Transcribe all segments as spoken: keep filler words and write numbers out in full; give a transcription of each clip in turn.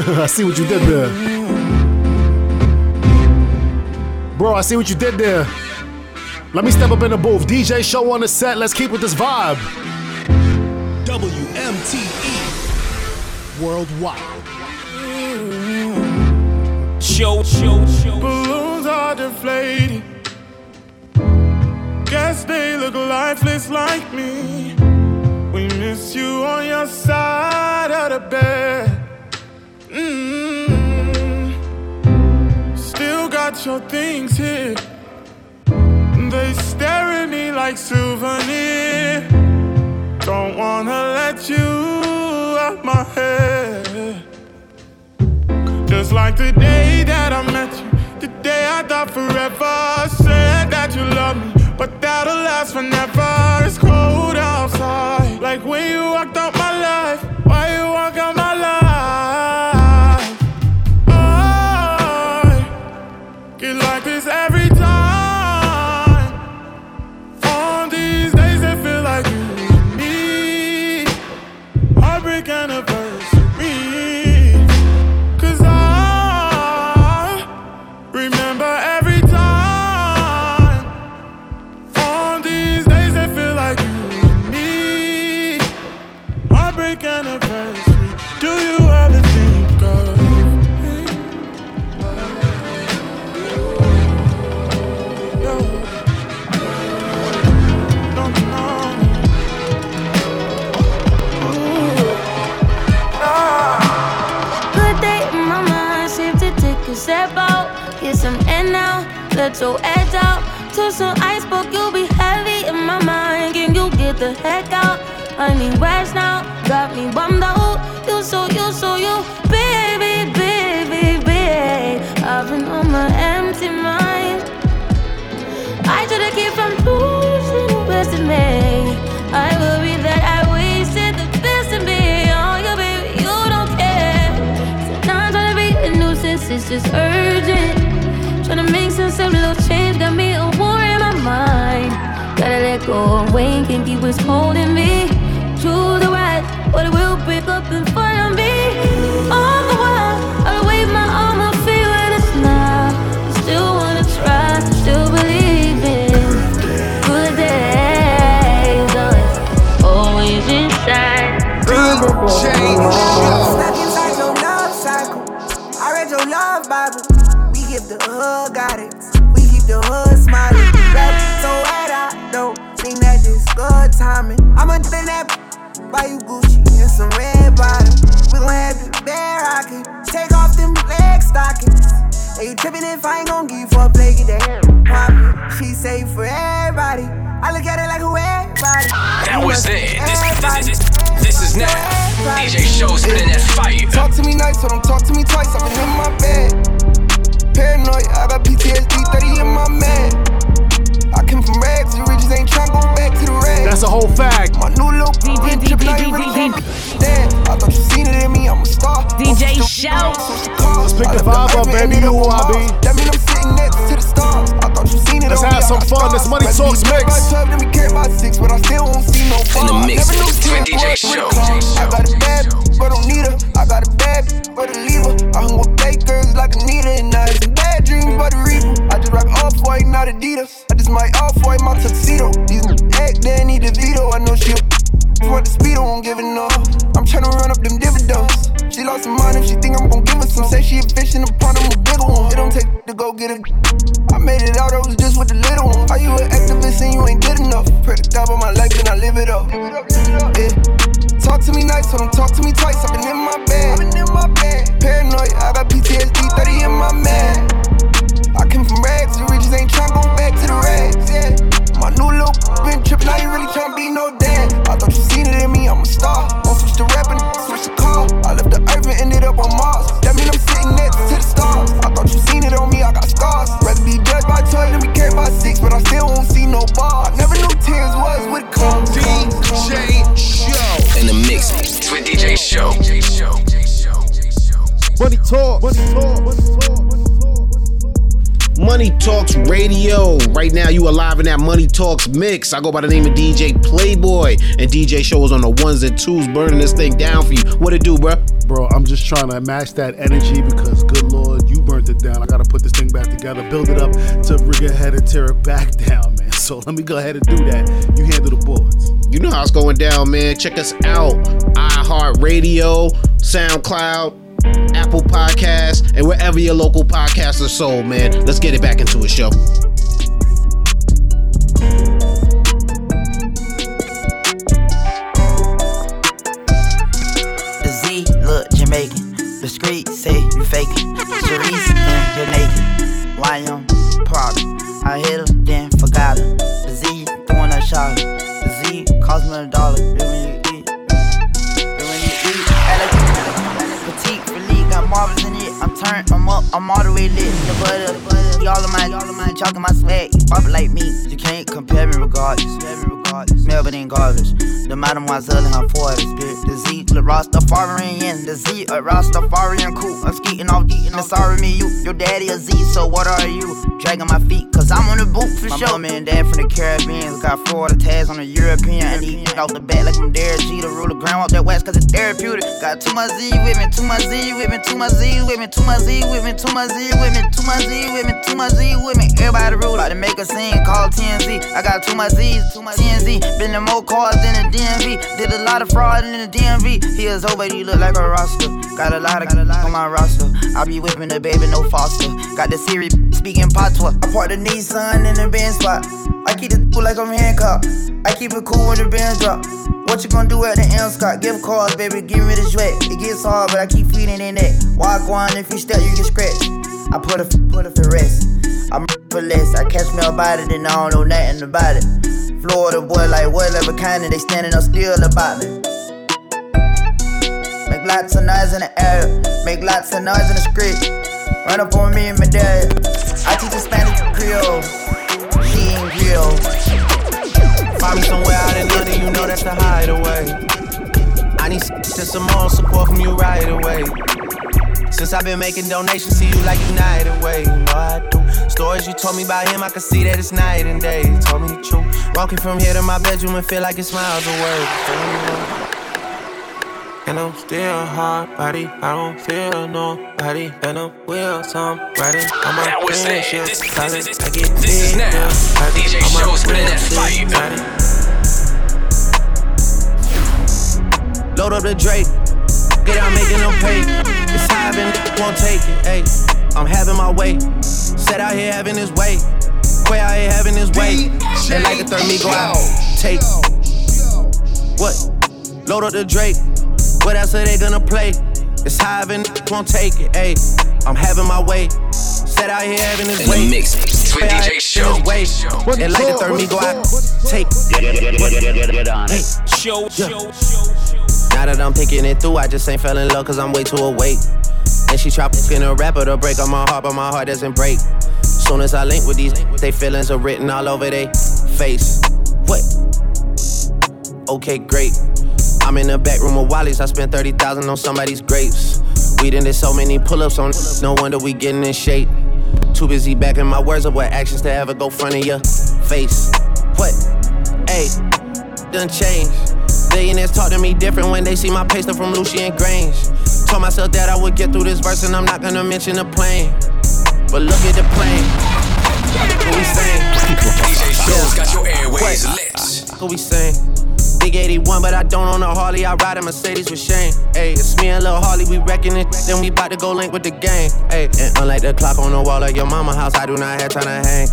I see what you did there. Bro, I see what you did there. Let me step up in the booth. D J show on the set. Let's keep with this vibe. W M T E Worldwide. Show, show, show. Balloons are deflating. Guess they look lifeless like me. We miss you on your side of the bed. Mm-hmm. Still got your things here. They stare at me like souvenir. Don't wanna let you out my head. Just like the day that I met you, the day I thought forever. Said that you love me, but that'll last forever. It's cold outside, like when you walked out my life. Why you walk out my life? I get like this every time. On these days it feel like you need me. Heartbreak anniversary. Cause I remember every time. On these days it feel like you need me. Heartbreak anniversary. Do you ever think of step out, get some air now, let your edge out. Till some iceberg, you'll be heavy in my mind. Can you get the heck out? I need rest now, got me bummed out. You so, you so, you, baby, baby, baby. I've been on my empty mind. I should've kept from losing the best in me. I worry that I wasted the best in me. Oh, you baby, you don't care. Sometimes I'm trying to be a nuisance, it's just urgent. Tryna make some simple change, got me a war in my mind. Gotta let go of Wayne, can't keep what's holding me. Choose the right, or it will break up in front of me. All the while, I'll wave my arm, I'll feel when it's now. I still wanna try, still believe in good days, always, always inside. Stuck inside your love cycle, I read your love Bible. We give the hood got it. We keep the hood smiling. Rap so hard I don't think that this good timing. I'ma think that buy you Gucci and some red bottom. We gon' have you bare rocking. Take off them leg stockings. And you trippin' if I ain't gon' give you a play, get that poppin'. She say for everybody. I look at it like a everybody. That was it. This, this, this, this is now. D J Show's been in that fight. Talk to me nice, so don't talk to me twice. I've been in my bed. Paranoid, I got P T S D, thirty in my man. I came from rags, the riches ain't tryna go back to the rags. That's a whole fact. My new look, D J Show. I thought you seen it in me, I'm a star. D J Show. Let's pick the vibe up, baby, you who I be. That mean I'm sitting next to the stars. I thought you seen it. Let's have some fun, this Money Talks mix. Let me carry my six, but I still won't see no fun. In the mix, D J Show. I got a bad, but don't need her. I got a bad, but a lever. I hung with bakers like Anita, and now it's bad dreams by the reaper. I just rock off-white, not Adidas. I just might off-white my tuxedo. These act, they need a veto. I know she a for the speedo, I'm giving up. I'm tryna run up them dividends. She lost her mind if she think I'm gon' give her some. Say she a fish in a pond, I'm a bigger one. It don't take to go get it. I made it out, I was just with the little one. Are you an activist and you ain't good enough? Pray to God about my life and I live it up. Yeah. Talk to me nice, so don't talk to me twice. I've been in my bed. Paranoid, I got P T S D, thirty in my man. I came from rags, the riches ain't tryna go back to the rags, yeah. My new look, been trippin', I ain't really tryna be no dad. I thought you seen it in me, I'm a star. Won't switch to rapping, switch to car. I left the earth and ended up on Mars. That mean I'm sitting next to the stars. I thought you seen it on me, I got scars. Rather be judged by toy than be carried by six, but I still won't see no bars. I never knew tears was what it comes. D J Show. In the mix, it's with D J Show. Money Talks. Money Talks. Money Talks. Money Money Talks Radio. Right now, you are live in that Money Talks mix. I go by the name of D J Playboy, and D J Show is on the ones and twos, burning this thing down for you. What it do, bro? Bro, I'm just trying to match that energy because, good Lord, you burnt it down. I got to put this thing back together, build it up to rig ahead and tear it back down, man. So let me go ahead and do that. You handle the boards. You know how it's going down, man. Check us out. iHeartRadio, SoundCloud, Apple Podcasts, and wherever your local podcasts are sold, man. Let's get it back into a show. The Z look Jamaican. The street say you faking. Sharice and you're naked. Lion, Prada. I hit her, then forgot her. The Z throwing a shot. The Z cost me a dollar. When you eat, when you eat, petite, really got marbles in it. I'm turned, I'm up, I'm all the way lit. The butter, y'all of mine, y'all of mine, chalking my swag. Pop like me, you can't compare me regardless. Melbourne ain't garbage. The mademoiselle in her forties, bitch. The Z, the Rastafarian. The Z, a Rastafarian crew. I'm skeeting off deep, and I'm sorry, me, you. Your daddy a Z, so what are you? Dragging my feet, cause I'm on the boot for sure. My mama and dad from the Caribbean. Got Florida tags on the European. And he off the bat like I'm Derek G. The ruler ground off that wax, cause it's therapeutic. Got two my Z with me, two my Z with me, two my Z with me, two my Z with me, two my Z with me, two my Z with me, two my Z with me. Everybody rule out to make a scene, call T N Z. I got two my Z's, two my Z's. Been in more cars than the D M V. Did a lot of fraud in the D M V. He is over, he look like a roster. Got a lot of got a lot on my roster. I be whipping the baby, no foster. Got the Siri speaking patois. I park the Nissan in the Benz spot. I keep it cool like I'm handcuffed. I keep it cool when the Benz drop. What you gonna do at the end, Scott? Give calls, baby, give me the sweat. It gets hard, but I keep feeding in that. Walk one, if you step, you get scratched. I put a put a for rest. I'm for less. I catch me about it, and I don't know nothing about it. Florida boy like whatever kind of they standing up still about me. Make lots of noise in the air, make lots of noise in the street. Run up on me and my dad. I teach a Spanish Creole, she ain't real. Find me somewhere out in London, you know that's the hideaway. I need just some more support from you right away. Since I've been making donations to you like United Way, you know I do. Stories you told me about him, I can see that it's night and day. You told me the truth. Walking from here to my bedroom and feel like it's miles away. And I'm still hard body, I don't feel nobody. And I'm will some riding on my friendship. This, this, this, this, this, this is now D J Show spinning that fire. Load up the Drake, get out making them pay. It's high, been won't take it, ayy. I'm having my way. Set out here having his way. Quay out here having his way. They like a third me go out. Take. What? Load up the Drake. What else are they gonna play? It's high, been won't take it, ayy. I'm having my way. Set out here having his way. Quay out here having his way. They like a third me go out. Take. Get on it. Show, show, show. Now that I'm picking it through, I just ain't fell in love cause I'm way too awake. And she try fucking a rapper to break up my heart, but my heart doesn't break. Soon as I link with these, they feelings are written all over they face. What? Okay, great. I'm in the back room of Wally's, I spent thirty thousand on somebody's grapes. We done did so many pull-ups on, no wonder we getting in shape. Too busy backing my words up with actions to ever go front of your face. What? Ayy, done changed. Billionaires talk to me different when they see my paste up from Lucian Grange. Told myself that I would get through this verse and I'm not gonna mention the plane. But look at the plane. What we saying? D J Show's got your airways lit. What we saying? Big eighty-one, but I don't own a Harley. I ride a Mercedes with Shane. Ayy, it's me and Lil Harley, we wrecking it. Then we bout to go link with the gang. Ayy, and unlike the clock on the wall at your mama house, I do not have time to hang.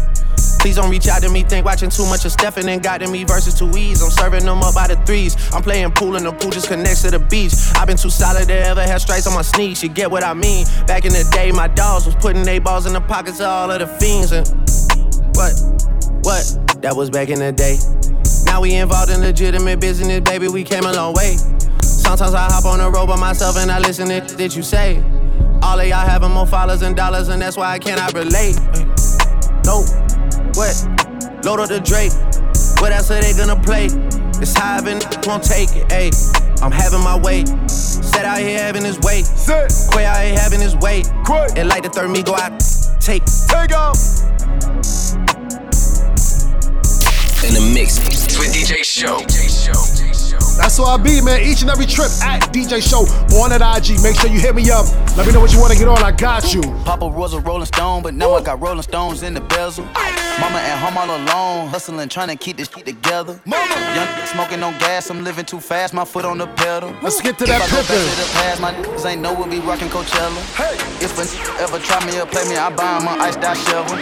Please don't reach out to me, think watching too much of Stephen and guiding me versus two E's. I'm serving them up by the threes. I'm playing pool and the pool just connects to the beach. I've been too solid to ever have stripes on my sneaks. You get what I mean? Back in the day, my dogs was putting they balls in the pockets of all of the fiends. And what? What? That was back in the day. Now we involved in legitimate business, baby. We came a long way. Sometimes I hop on the road by myself and I listen to shit that you say. All of y'all having more followers and dollars, and that's why I cannot relate. Nope. What? Load up the Drake. What else are they gonna play? It's high, and won't take it. Ayy, I'm having my way. Set out here having his way. Set. Quay out here having his way. Quay. And like the third me go out. Take. Take off. In the mix with D J Show. That's where I be, man. Each and every trip at D J Show on at I G. Make sure you hit me up. Let me know what you want to get on. I got you. Papa was a Rolling Stone, but now I got Rolling Stones in the bezel. Mama at home all alone, hustling, trying to keep this shit together. Mama, young smoking on gas. I'm living too fast. My foot on the pedal. Let's get to that pippin'. My niggas ain't know we'll be rocking Coachella. Hey, if a ever try me or play me, I buy him an iced out shovel.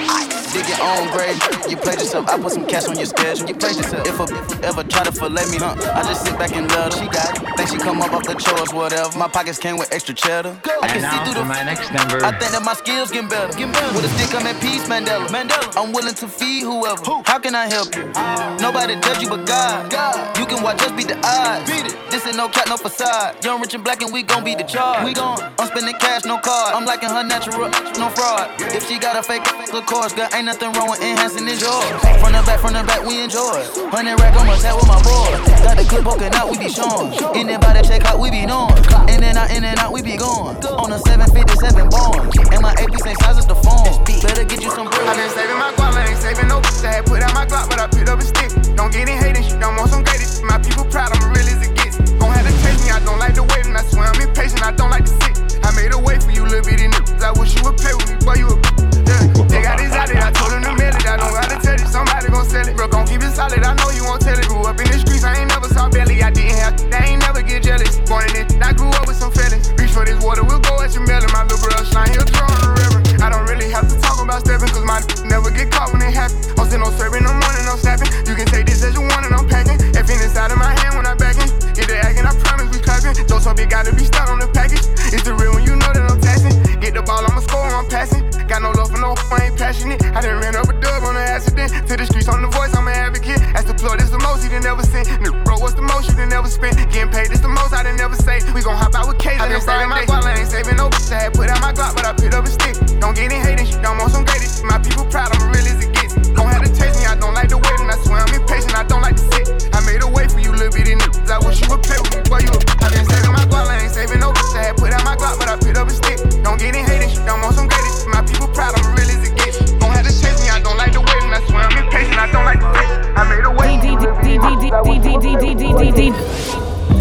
Dig your own grave. You played yourself. I put some cash on your schedule. You played yourself. If a bitch ever try to fillet me, huh? I just sit back. She got it. Think she come up off the chores, whatever. My pockets came with extra cheddar. Go. I can and see through the my next number. I think that my skills getting better. Get better. With a stick, I'm at peace, Mandela. Mandela. I'm willing to feed whoever. Who? How can I help you? Uh, Nobody judge you but God. God. You can watch us beat the odds. Beat it. This ain't no cat, no facade. Young, rich, and black, and we gon' be the charge. We gon' I'm spending cash, no card. I'm liking her natural, no fraud. If she got a fake, of course, girl, ain't nothing wrong with enhancing this yours. From the back, from the back, we enjoy. Hundred rack, I'm attack with my boy. Got the clip poking out, we be showing. In and by the check out, we be knowing. In and out, in and out, we be going. On a seven fifty-seven born. And my A P same size as the phone. Better get you some bread. I been saving my guap, I ain't saving no bitch. I had put out my Glock, but I picked up a stick. Don't get any hating, shit, don't want some greatest. My people proud, I'm real as it gets. Don't have to chase me, I don't like the waiting. I swear I'm impatient, I don't like to sit. I made a way for you, little bitty niggas. I wish you would play with me, boy, you a yeah. They got this out it, I told them to mail it. I don't gotta tell you, somebody gon' sell it. Bro, gon' keep it solid, I know you won't tell it. Grew up in the streets, I ain't never saw belly. I didn't have, I ain't never get jealous. Born in it, I grew up with some feelings. Reach for this water, we'll go at your melon. My little brother shine, he'll draw on the river. I don't really have to talk about stepping, cause my n- never get caught when it happens. I'm still on serving, I'm running, I'm snapping. You can take this as you want and I'm packing. F in inside of my hand when I'm backing. Get the acting, I promise we clapping. Don't talk, it gotta be stuck on the package. It's the real when you know that I'm taxing. Get the ball, I'ma score, I'm passing. Got no love for no, I ain't passionate. I done ran up a dub on an accident. To the streets on the voice, I'm an advocate. As the plug, this the most you done ever seen. Nigga, bro, what's the most you done ever spent? Getting paid, this the most I done ever saved. We gon' hop out with K. I been saving my guap, I ain't saving no bitch. I had put out my Glock, but I picked up a stick. Don't get any hating, shit, don't want some greatest. My people proud, I'm real as it gets. Don't have to chase me, I don't like the waiting. I swear I'm impatient, I don't like to sit. I made a way for you, little bitty niggas. I wish you would play with me, boy, you a bitch. I been saving my guap, I ain't saving no bitch. I had put out my Glock, but I picked up a stick. Don't get any hating, shit, don't want some greatest. My people proud, I'm real as it gets. Don't have to chase me, I don't like the waiting. I swear I'm impatient, I don't like to sit. I made a way for you, little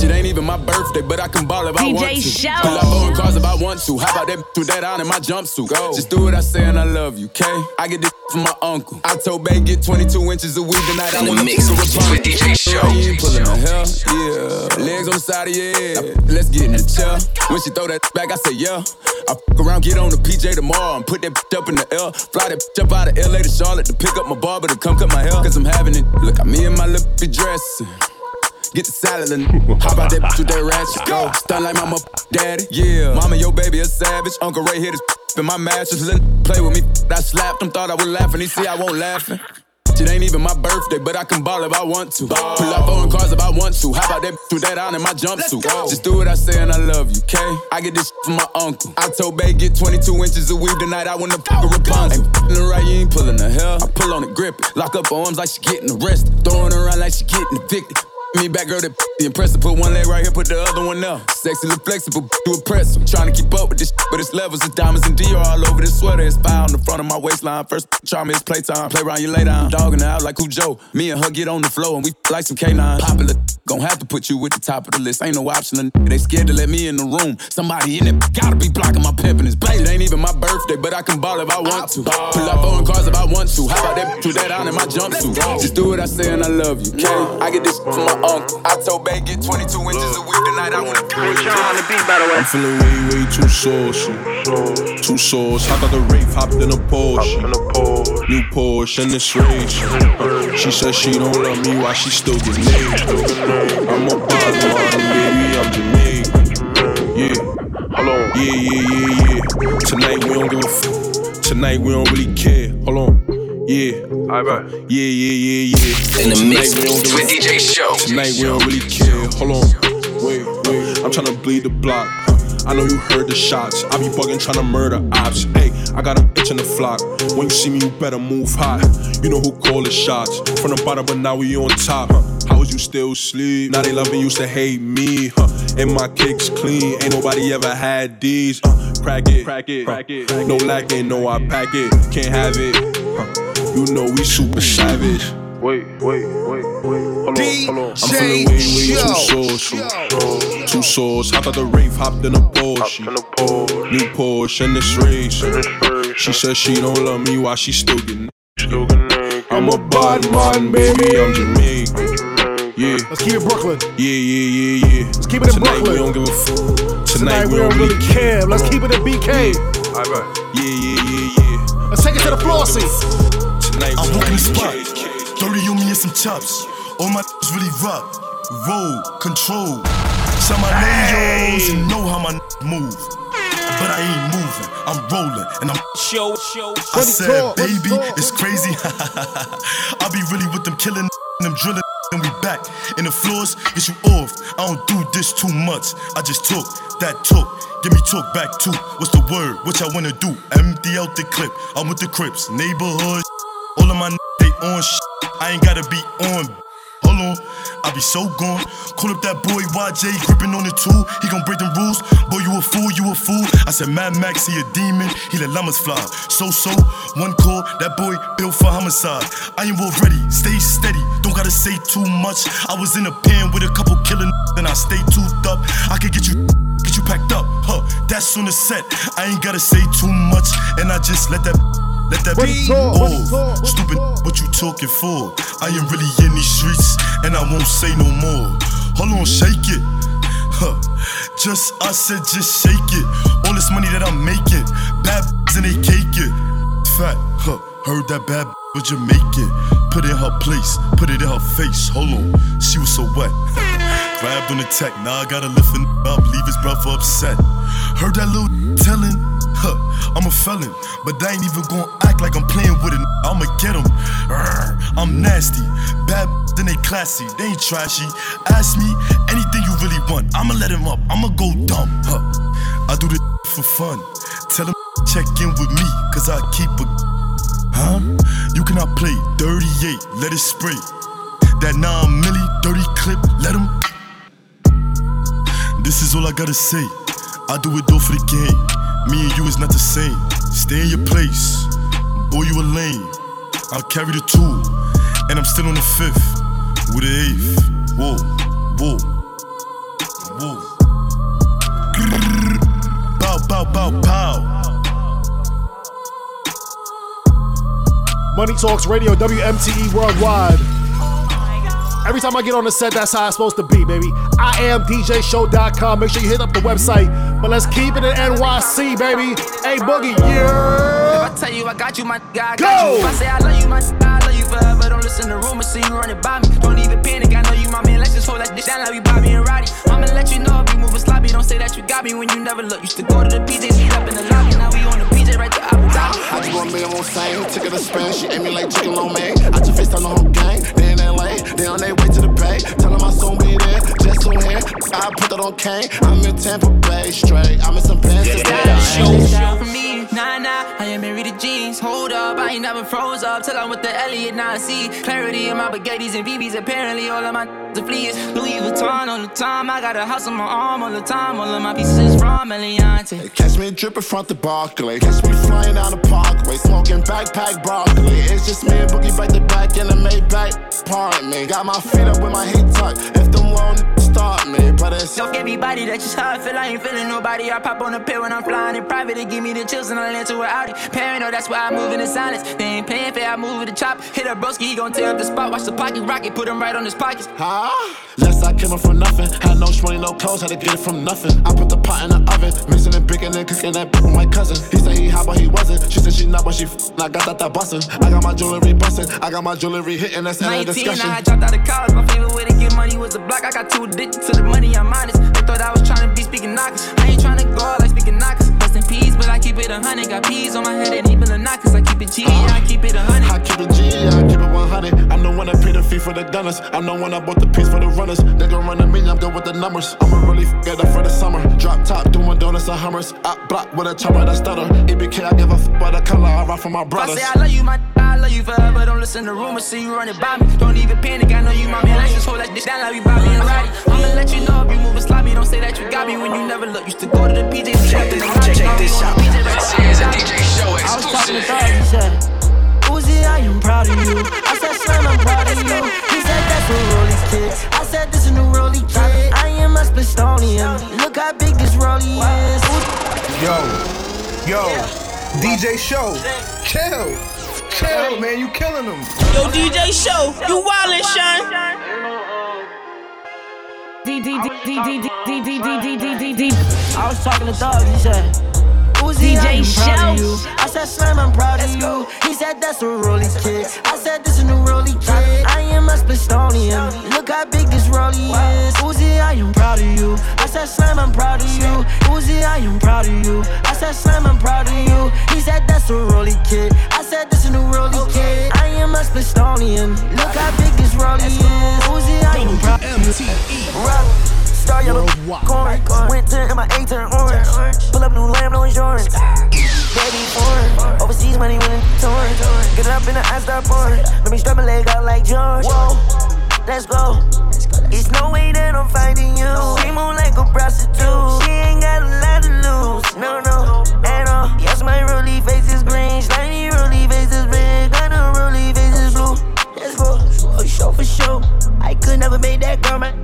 it ain't even my birthday, but I can ball if I D J want to. Show. Pull up on cars if I want to. Hop out that with that on in my jumpsuit. Go. Just do what I say and I love you, okay? I get this from my uncle. I told babe get twenty-two inches a week tonight. I'm in the mix with D J Show. Pulling the hell, yeah. Legs on the side of your head. Let's get in the chair. When she throw that back, I say yeah. I fuck around, get on the P J tomorrow and put that up in the air. Fly that up out of L A to Charlotte to pick up my barber to come cut my hair. Cause I'm having it. Look at me and my lip be dressing. Get the salad and hop out that bitch with that ratchet. Go, stun like my mother daddy. Yeah, mama, your baby a savage. Uncle Ray hit his in my mattress. Let play with me. I slapped him, thought I was laughing. He see I won't laughing. It ain't even my birthday, but I can ball if I want to. Ball. Pull up on cars if I want to. Hop out that bitch with that on in my jumpsuit. Just do what I say and I love you, okay? I get this from my uncle. I told babe get twenty-two inches a week tonight. I wanna fuck a Rapunzel. Ain't f***ing her right, you ain't pulling her hair. I pull on it, grip it. Lock up her arms like she getting arrested. Throwing around like she getting evicted. Me back girl, that be impressive. Put one leg right here, put the other one up. Sexy, look flexible, do impressive. I'm trying to keep up with this, but it's levels. It's diamonds and Dior all over this sweater. It's fire on the front of my waistline. First try me, it's playtime. Play around you later. I'm dogging her out like Cujo. Me and her get on the floor and we like some canines. Popular, gon' have to put you at the top of the list. Ain't no option. They scared to let me in the room. Somebody in it gotta be blocking my pimp in this place. It ain't even my birthday, but I can ball if I want to. Pull up on cars if I want to. How about that? Put that on in my jumpsuit. Just do what I say and I love you, okay? I get this from my uncle. I told babe get twenty-two inches a week tonight. I wanna do it. On the beat, by the way. I'm feeling way, way too saucy. Too sauce. I got the rave hopped in a Porsche. New Porsche and it's rage. She says she don't love me, why she still get laid? I'm a bother, baby, I'm Jamaican. Yeah, hello. Yeah, yeah, yeah, yeah. Tonight we don't give a f. Tonight we don't really care. Hold on. Yeah, all right. Yeah, yeah, yeah, yeah. In the mix with D J Show. Tonight we don't really care. Hold on, wait, wait. I'm tryna bleed the block. I know you heard the shots. I be bugging tryna murder ops. Hey, I got a bitch in the flock. When you see me, you better move hot. You know who call the shots. From the bottom, but now we on top. How was you still sleep? Now they loving, used to hate me. And my kicks clean. Ain't nobody ever had these. crack it, crack it, crack it. No lacking, no I pack it, can't have it. Huh. You know we super savage. Wait, wait, wait, wait. Hold on, hold on. I'm feeling way, way too sauce, too, too sauce. Hop out the rave, hopped in a Porsche, new Porsche in this race. She says she don't love me, why she still getting? I'm a bad man, baby. I'm Jamaican. Yeah. Let's keep it Brooklyn. Yeah, yeah, yeah, yeah. Let's keep it in Tonight Brooklyn. We don't give a fuck. Tonight, Tonight we, we don't really care. care. Let's keep it in B K. Yeah. All right. Yeah, yeah, yeah, yeah. Let's take it to the flossy. Tonight I'm walking the spot. thirty on me and some chops. All my niggas really rock. Roll, control. Shout my name, y'all, and know how my niggas move. But I ain't moving, I'm rolling, and I'm show, show. I said, baby, it's crazy. I be really with them killing and them drilling. And we back in the floors, get you off. I don't do this too much. I just talk that talk. Give me talk back too. What's the word? What y'all wanna do? Empty out the clip. I'm with the Crips, neighborhood. All of my n- they on sh. I ain't gotta be on. Hold on, I be so gone. Call up that boy Y J, gripping on the two. He gon' break them rules. Boy, you a fool, you a fool. I said Mad Max, he a demon. He let llamas fly. So so, one call. That boy built for homicide. I ain't already. Stay steady. Don't gotta say too much. I was in a pen with a couple killing, and I stay toothed up. I could get you, get you packed up. Huh? That's on the set. I ain't gotta say too much, and I just let that, let that be off. Stupid, what you talking for? I ain't really in these streets, and I won't say no more. Hold on, shake it. Huh? Just I said, just shake it. All this money that I'm making, bad and they cake it. Fat, huh? Heard that bad with Jamaican. Put it in her place, put it in her face. Hold on, she was so wet. Grabbed on the tech, now I gotta lift it up, leave his brother upset. Heard that little telling, huh? I'm a felon, but I ain't even gonna act like I'm playing with it. I'ma get him. I'm nasty, bad then they classy, they ain't trashy. Ask me anything you really want, I'ma let him up, I'ma go dumb, huh? I do this for fun. Tell him check in with me, cause I keep a. Huh? You cannot play thirty-eight, let it spray. That nine milli, dirty clip, let him. This is all I gotta say. I do it all for the game. Me and you is not the same. Stay in your place, boy you a lame. I'll carry the two, and I'm still on the fifth with the eighth. Whoa, whoa, whoa. Grrr. Bow, bow, bow, pow. Money Talks Radio, W M T E Worldwide. Oh, every time I get on the set, that's how it's supposed to be, baby. I am D J show dot com. Make sure you hit up the website. But let's keep it in N Y C, baby. Hey, Boogie, yeah. If I tell you I got you, my guy, I got Go. you. If I say I love you, my guy, I love you forever. Don't listen to rumors, so you run it by me. Don't even panic, I know you, my man. Let's just hold that dish down like we Bobby and Roddy. I'ma let you know if you moving sloppy. Don't say that you got me when you never look. Used to go to the P Js, meet up in the lobby. Now we on the P J right to Abu Dhabi. I just want me, I'm on same. Took her to Spain, she ate me like chicken lo mein. I just FaceTime the whole gang. They in L A, they on their way to the Bay. Tell them I soon be there, just soon here. I put that on Kane. I'm in Tampa Bay, straight. I'm in some pants today. Show down for me, nah nah. I am married to jeans. Hold up, I ain't never froze up till I'm with the Elliot. Now I see clarity in my baguettes and B Bs. Apparently all of my the fleas. Louis Vuitton all the time. I got a house on my arm all the time. All of my pieces from Eliante. Catch me dripping front the Barclay. Catch me flying out of Parkway, smoking backpack broccoli. It's just me and Boogie back to back in the Maybach. Pardon me, got my feet up with my heat tucked. If them long start me, but it's yo, everybody. That's just how I feel. I ain't feeling nobody. I pop on a pill when I'm flying in private. They give me the chills and I land to an Audi. Paranoid, that's why I move in the silence. They ain't paying fair. I move with the chop. Hit a broski, he gon' tear up the spot. Watch the pocket rocket, put him right on his pockets. Huh? Less I came up from nothing. Had no shmoney, no clothes, had to get it from nothing. I put the pot in the oven, mixing and baking and cooking that with my cousin. He said he hot, but he wasn't. She said she not, but she f***. I got that, that bustin'. I got my jewelry bustin'. I got my jewelry hitting, that's end of discussion. nineteen, I had dropped out of college. My favorite way to get money was the block. I got too addicted to the money, I'm honest. They thought I was tryna be speaking knockers. I ain't tryna go out like speaking knockers. Rest in peace, but I keep it a hundred. Got peas on my head and even the knockers. I keep it G, uh, I keep it a hundred. I keep it G, I keep it one hundred. I'm the one that paid the fee for the gunners. I'm the one that bought the piece for the runners. They gon' run to me, I'm good with the numbers. I'ma really f*** it up for the summer. Drop top, doing donuts and Hummers. I block with a chopper that stutter. E B K, I give a f*** by the color. I rock for my brothers. I say I love you, my I love you forever, don't listen to rumors, see you running by me. Don't even panic, I know you mommy license, hold that dick down like we Bobby and Roddy. I'ma let you know if you moving sloppy, don't say that you got me when you never look. Used to go to the P Js, check this, check this out. This is a D J show exclusive. I was talking to God, he said, Uzi, I am proud of you. I said, son, I'm proud of you. He said, that's a Rollie kid. I said, this is a new Rollie kid. I am a Splistonian. Look how big this Rollie is. Yo, yo, D J show, chill. Chill, man, you killing them. Yo, D J Show, you wildin', Shine. D D D D D D D D D D D. I was talking to Doug, he said, Uzi, D J Show. I said, Slam, I'm proud of you. He said, that's a Rollie kid. I said, this is a new Rollie kid. I am a Splistonian. Look how big this Rollie is. Uzi, I am proud of you. I said, Slam, I'm proud of you. Uzi, I am proud of you. I said, Slam, I'm proud of you. He said, that's a Rollie kid. I said, this is a new Rollie kid. I am a Splistonian. Look how big this Rollie is. Uzi, I am proud of you. Star yellow, corn. Went ten and my eight turn orange. Pull up new lamb, no insurance. Baby foreign, overseas money winning torn. Get it up in the I start pouring. Let me strap my leg out like George. Whoa, let's go. It's no way that I'm finding you. She move like a prostitute. She ain't got a lot to lose. No, no, at all. Yes, my Rollie face is green. Shiny Rollie face is red. Got a Rollie face is blue. Let's go. For sure, for sure. I could never make that comment.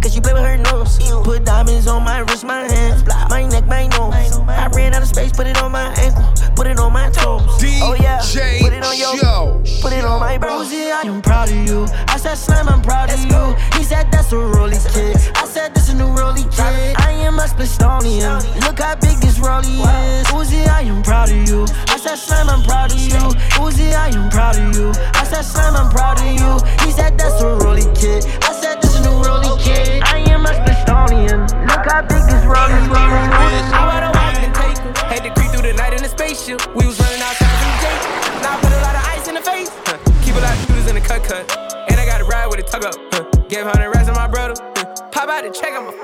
Cause you play with her nose. Put diamonds on my wrist, my hands, my neck, my nose. I ran out of space, put it on my ankle, put it on my toes. D J oh yeah, put it on your show. Put it on my bros. Uzi, I am proud of you. I said, Slam, I'm proud of you. He said, that's a Rollie kid. I said, this a new Rollie kid. I am a Splistonian. Look how big this Rollie is. Uzi, I am proud of you. I said, Slam, I'm proud of you. Uzi, I am proud of you. I said, Slam, I'm proud of you. He said, that's a Rollie kid. I said, this a new Rollie kid. I am a Splistonian. Look how big this road is. I ride a wife and take her. Had to creep through the night in the spaceship. We was running outside from the gate. Now I put a lot of ice in the face. Huh. Keep a lot of shooters in the cut cut. And I got a ride with a tug up. Huh. Gave one hundred racks to my brother. Huh. Pop out and check him up.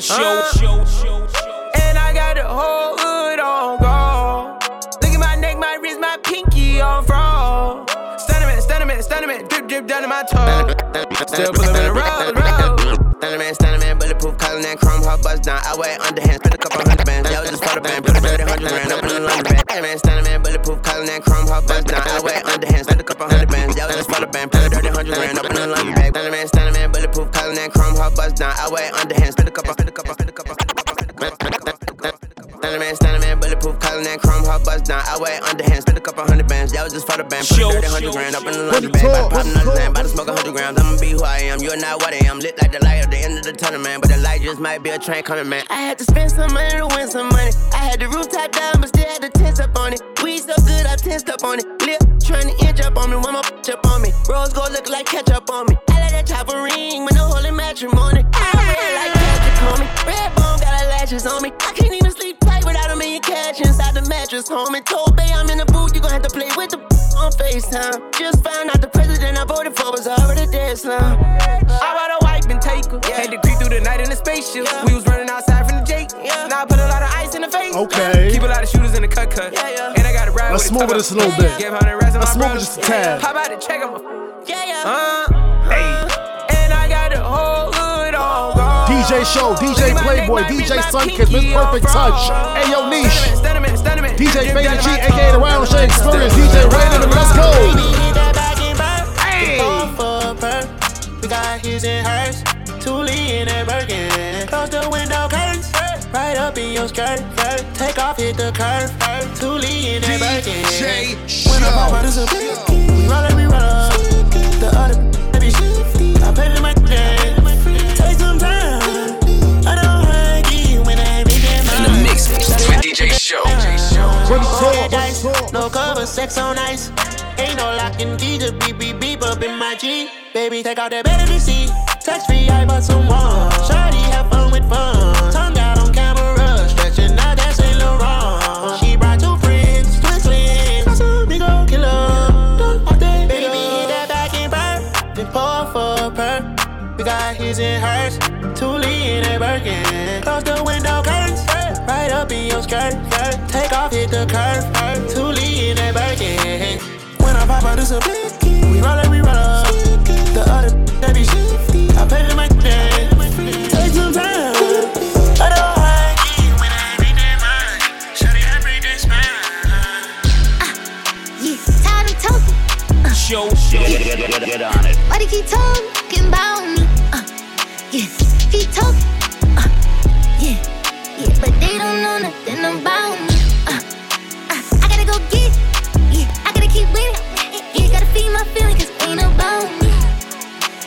Show, show, show, show. And I got the whole hood on gold. Look at my neck, my wrist, my pinky on frog. Stun a minute, stun a minute, stun a minute. Drip, drip down to my toe. Still pull up in the road, road. Standing man, standing man, bulletproof, calling that chrome, hot bust down. I wear underhands, put a couple hundred bands. Yo, just for the band, put a thirty hundred grand, up in the London band. Standing man, standing man, bulletproof, calling that chrome, hot bust down. I wear underhands, put a couple hundred bands. Yo, just for the band, put a thirty hundred grand, up in the London band. Standing man, standing man, bulletproof, calling that chrome, hot bust down. I wear underhands, put a couple, put a couple, put a couple, put a couple. Standing man, standing man, bulletproof, calling that chrome, hot bust down. I wear underhands, put a couple hundred bands. Yo, just for the band, put a thirty hundred grand, up in the London band. About to pop another land, about to smoke a hundred grams. I'ma be who I am, you're not what I am. Lit like the light. The end of the tunnel, man, but the light just might be a train coming, man. I had to spend some money to win some money. I had the rooftop down, but still had to tense up on it. Weed so good, I tensed up on it. Lip trying to inch up on me, one more bitch up on me. Rose gold look like ketchup on me. I like that chopper ring with no hole in matrimony. I really like Patrick homie. Red bone got her lashes on me. I can't even sleep tight without a million cash inside the mattress, homie. Told Bay I'm in the booth, you gon' have to play with the b- on FaceTime. Just found out the president I voted for was already dead, slum. I bought a wife and take her. Yeah. Had to creep through the night in the spaceship. Yeah. We was running outside from the Jake. Yeah. Now I put a lot of ice in the face. Okay. Keep a lot of shooters in the cut cut. Yeah, yeah. And I got a ride. Let's with smooth it this a little bit. Give her rest of my brother. Just a tad. How about to check him? Yeah, yeah. Uh, hey. Uh, and I got the whole hood on gold. D J Show, D J Playboy, D J Sunkiss, Miss Perfect Touch. Hey, yo, Niche. D J Baby G, aka the Wild Shade Experience. D J Raymond, let's go. Hey. We got his and hers. Tully in that Birkin. Close the window curtains. Right up in your skirt. Take off, hit the curve. Tully in that Birkin. When I'm on, it's a biscuit. We roll it, we roll up. The other baby shifty. I paid in my game. Take some time. I don't like it when I make it mine. In the mix with D J Show. No cover, sex on ice. Ain't no locking key, just beep, beep, beep up in my G. Baby, take out that baby seat. Touch free, I bought some wine. Shawty, have fun with fun. Tongue out on camera, stretching out that Saint Laurent. She brought two friends, twin twins. That's a big old killer. Don't want that baby, eat that back and burn. Then pour for a perk. We got his and hers. Tully in a Birkin. Close the window curtains. Right up in your skirt. Take off, hit the curve. Tully in a Birkin. When I pop but it's a blicky. We rollin', we rollin'. The other that be shifty. I paid in my day. Take some time. I don't hide when I bring that mind. Shawty, I bring that smile. Uh, yeah, tired of talking. Uh, show, show. Get, get, get, get on it. Why do you keep talking about me? Uh, yeah, keep talking. Uh, yeah, yeah, but they don't know nothing about me. Uh, uh, I gotta go get it. Keep winning, you gotta feed my feelings, cause it ain't about me.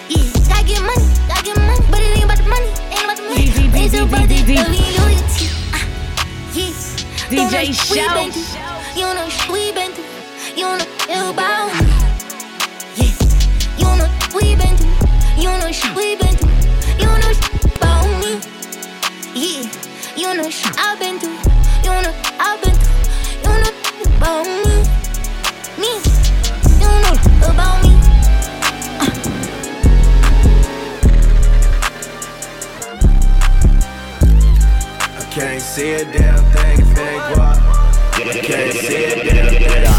Yeah, gotta get money, gotta get money, but it ain't about the money, ain't about the money. It's about the loyalty. Yeah, D J Shout. You know we been through, you know it's about me. Yeah, you know we been through, you know we been through, you know it's about me. Yeah, you know I've been through, you know I've been through, you know it's about me. Me, you don't know about me. Uh. I can't see a damn thing if it ain't guap. I can't see a damn thing.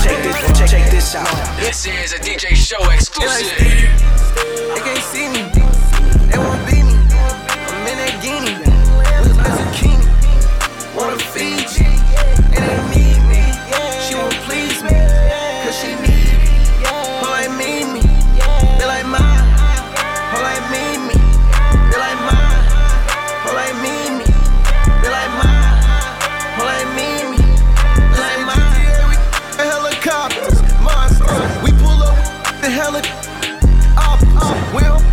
Check this, check, check this out. This is a D J Show exclusive. They can't see me. They won't beat me. I'm in that guinea. With a zucchini. Wanna feed you. It ain't need me. She won't please me. She need me, her like me, me, they like mine. Her like me, me, they like mine. Her like me, me, they like mine. Her like me, me, they like mine. Helicopters, monsters, we pull up the helicopter. Off, off, we don't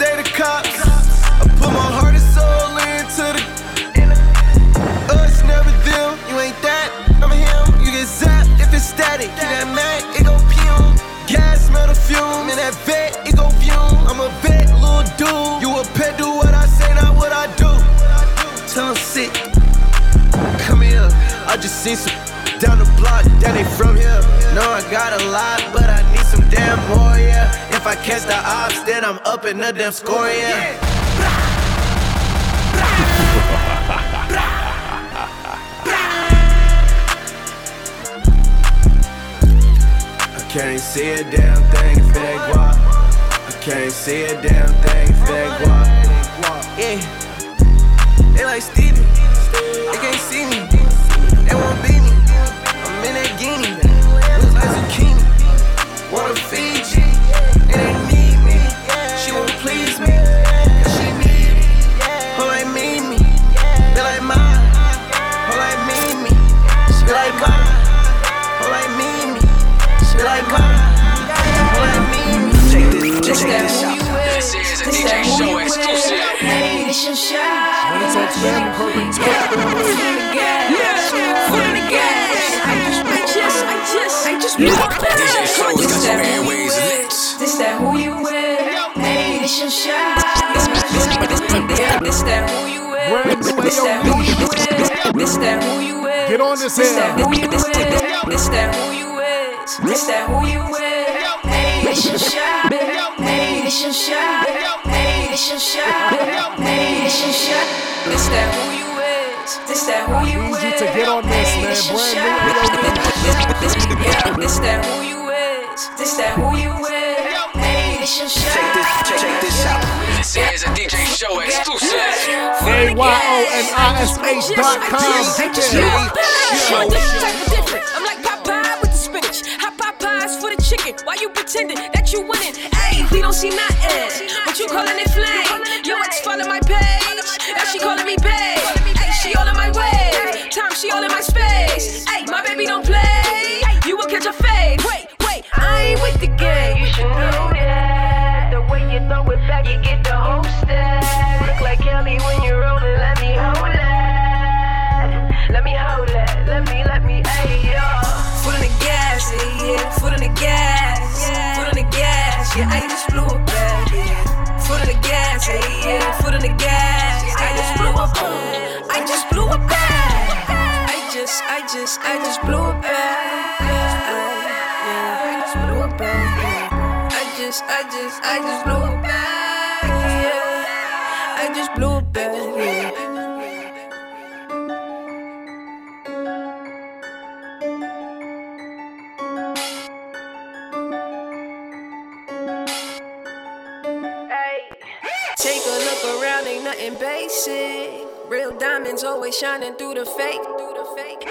they the cops. I put my heart and soul into the us, never them. You ain't that, I'm him. You get zapped if it's static. Fume in that vet, it go fume. I'm a vet, little dude. You a pet, do what I say, not what I do. Tell 'em sick. Come here, I just seen some down the block, that ain't from here. No, I got a lot, but I need some damn more, yeah. If I catch the ops, then I'm up in the damn score, yeah. I can't see a damn thing. I can't see a damn thing if they guap. Yeah, they like Stevie. They can't see me. They won't beat me. I'm in that guinea. Looks like zucchini. Wanna feed you. It ain't need me. She won't please me. Cause she need me. Her like me, me. They like mine. Her like me, me. She be like mine. Her like me, me. She be like mine. This is a D J Show exclusive. D J Show's got your airways lit. This that who you with? Hey, this your shot. This that who you with? This that who you with? This that who you with? Get on this air. This that who you with? This that who you with? Hey, this your shot. It's your shot, hey, it's your shot, hey, it's your shot. This that who you is, this that who you is. Easy to get on this, man, brand new. This that who you is, this that who you is. Hey, it's your shot. Check this, check, check this out. This is a D J Show exclusive. A Y O N I S H dot com. Get your show. I'm like Popeye with the spinach. Hot Popeyes for the chicken. Why you pretending that you winning? We don't see nothing, but you calling it flame. Your ex following my page, and she calling me babe. Ay, she all in my way, time she all in my space. Ay, my baby don't play, you will catch a fade. Wait, wait, I ain't with the game. You should know that, the way you throw it back, you get the whole stack. Look like Kelly when you're rolling, let me hold that. Let me hold that, let me, let me, ay, yo. Foot in the gas, yeah, yeah, foot in the gas. Foot in the gas, yeah, I just blew a bag, yeah. Foot in the gas, yeah, yeah, foot in the gas. I just blew a bag, I just blew a bag. I just, I just, I just blew a bag, yeah. I just blew a bag, yeah. I just, I just, I just blew a bag, yeah. I just blew a bag, yeah. Take a look around, ain't nothing basic. Real diamonds always shining through the fake.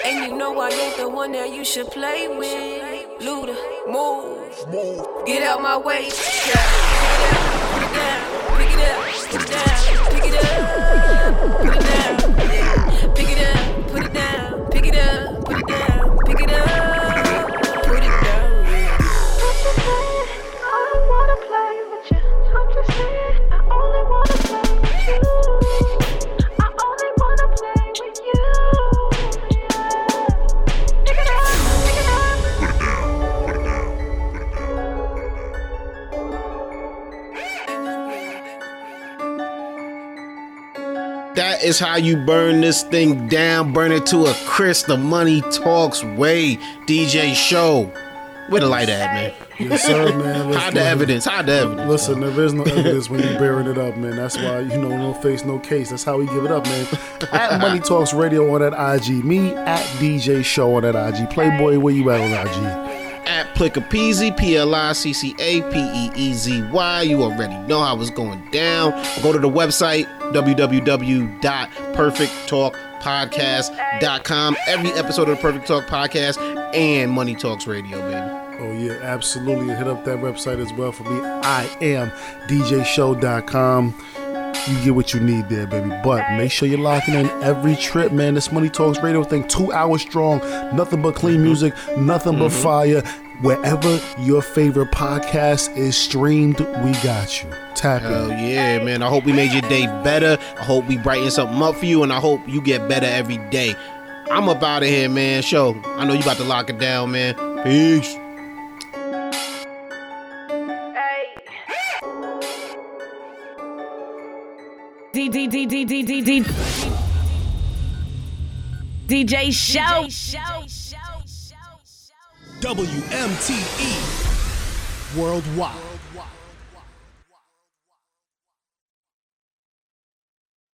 And you know I ain't the one that you should play with. Luda, move, get out my way. Pick it up, put it down, pick it up, put it down, put it down. Pick it up, put it down, pick it up, put it down, pick it up, put it down. I don't wanna play with you. I'm just saying, I only wanna play with you. I only wanna play with you. Pick it up, pick it up, put it down, put it down, put it down. That is how you burn this thing down, burn it to a crisp. The Money Talks Way D J show. Where the light at, man? Yes, sir, man. Hide the evidence. Hide the evidence. Listen, there is no evidence when you're bearing it up, man. That's why, you know, no face, no case. That's how we give it up, man. At Money Talks Radio on that I G. Me at D J Show on that I G. Playboy, where you at on I G? At Plickapeezy, P L I C C A P E E Z Y. You already know how it's going down. Go to the website, w w w dot perfect talk podcast dot com. Every episode of the Perfect Talk Podcast and Money Talks Radio, baby. Oh yeah, absolutely. Hit up that website as well for me. I am D J show dot com. You get what you need there, baby. But make sure you're locking in every trip, man. This Money Talks Radio thing, two hours strong. Nothing but clean music, nothing mm-hmm. but fire. Wherever your favorite podcast is streamed, we got you. Tap in. Oh yeah, man. I hope we made your day better. I hope we brighten something up for you, and I hope you get better every day. I'm up out of here, man. Show, I know you about to lock it down, man. Peace. D D D D D D D D J Show W M T E Worldwide.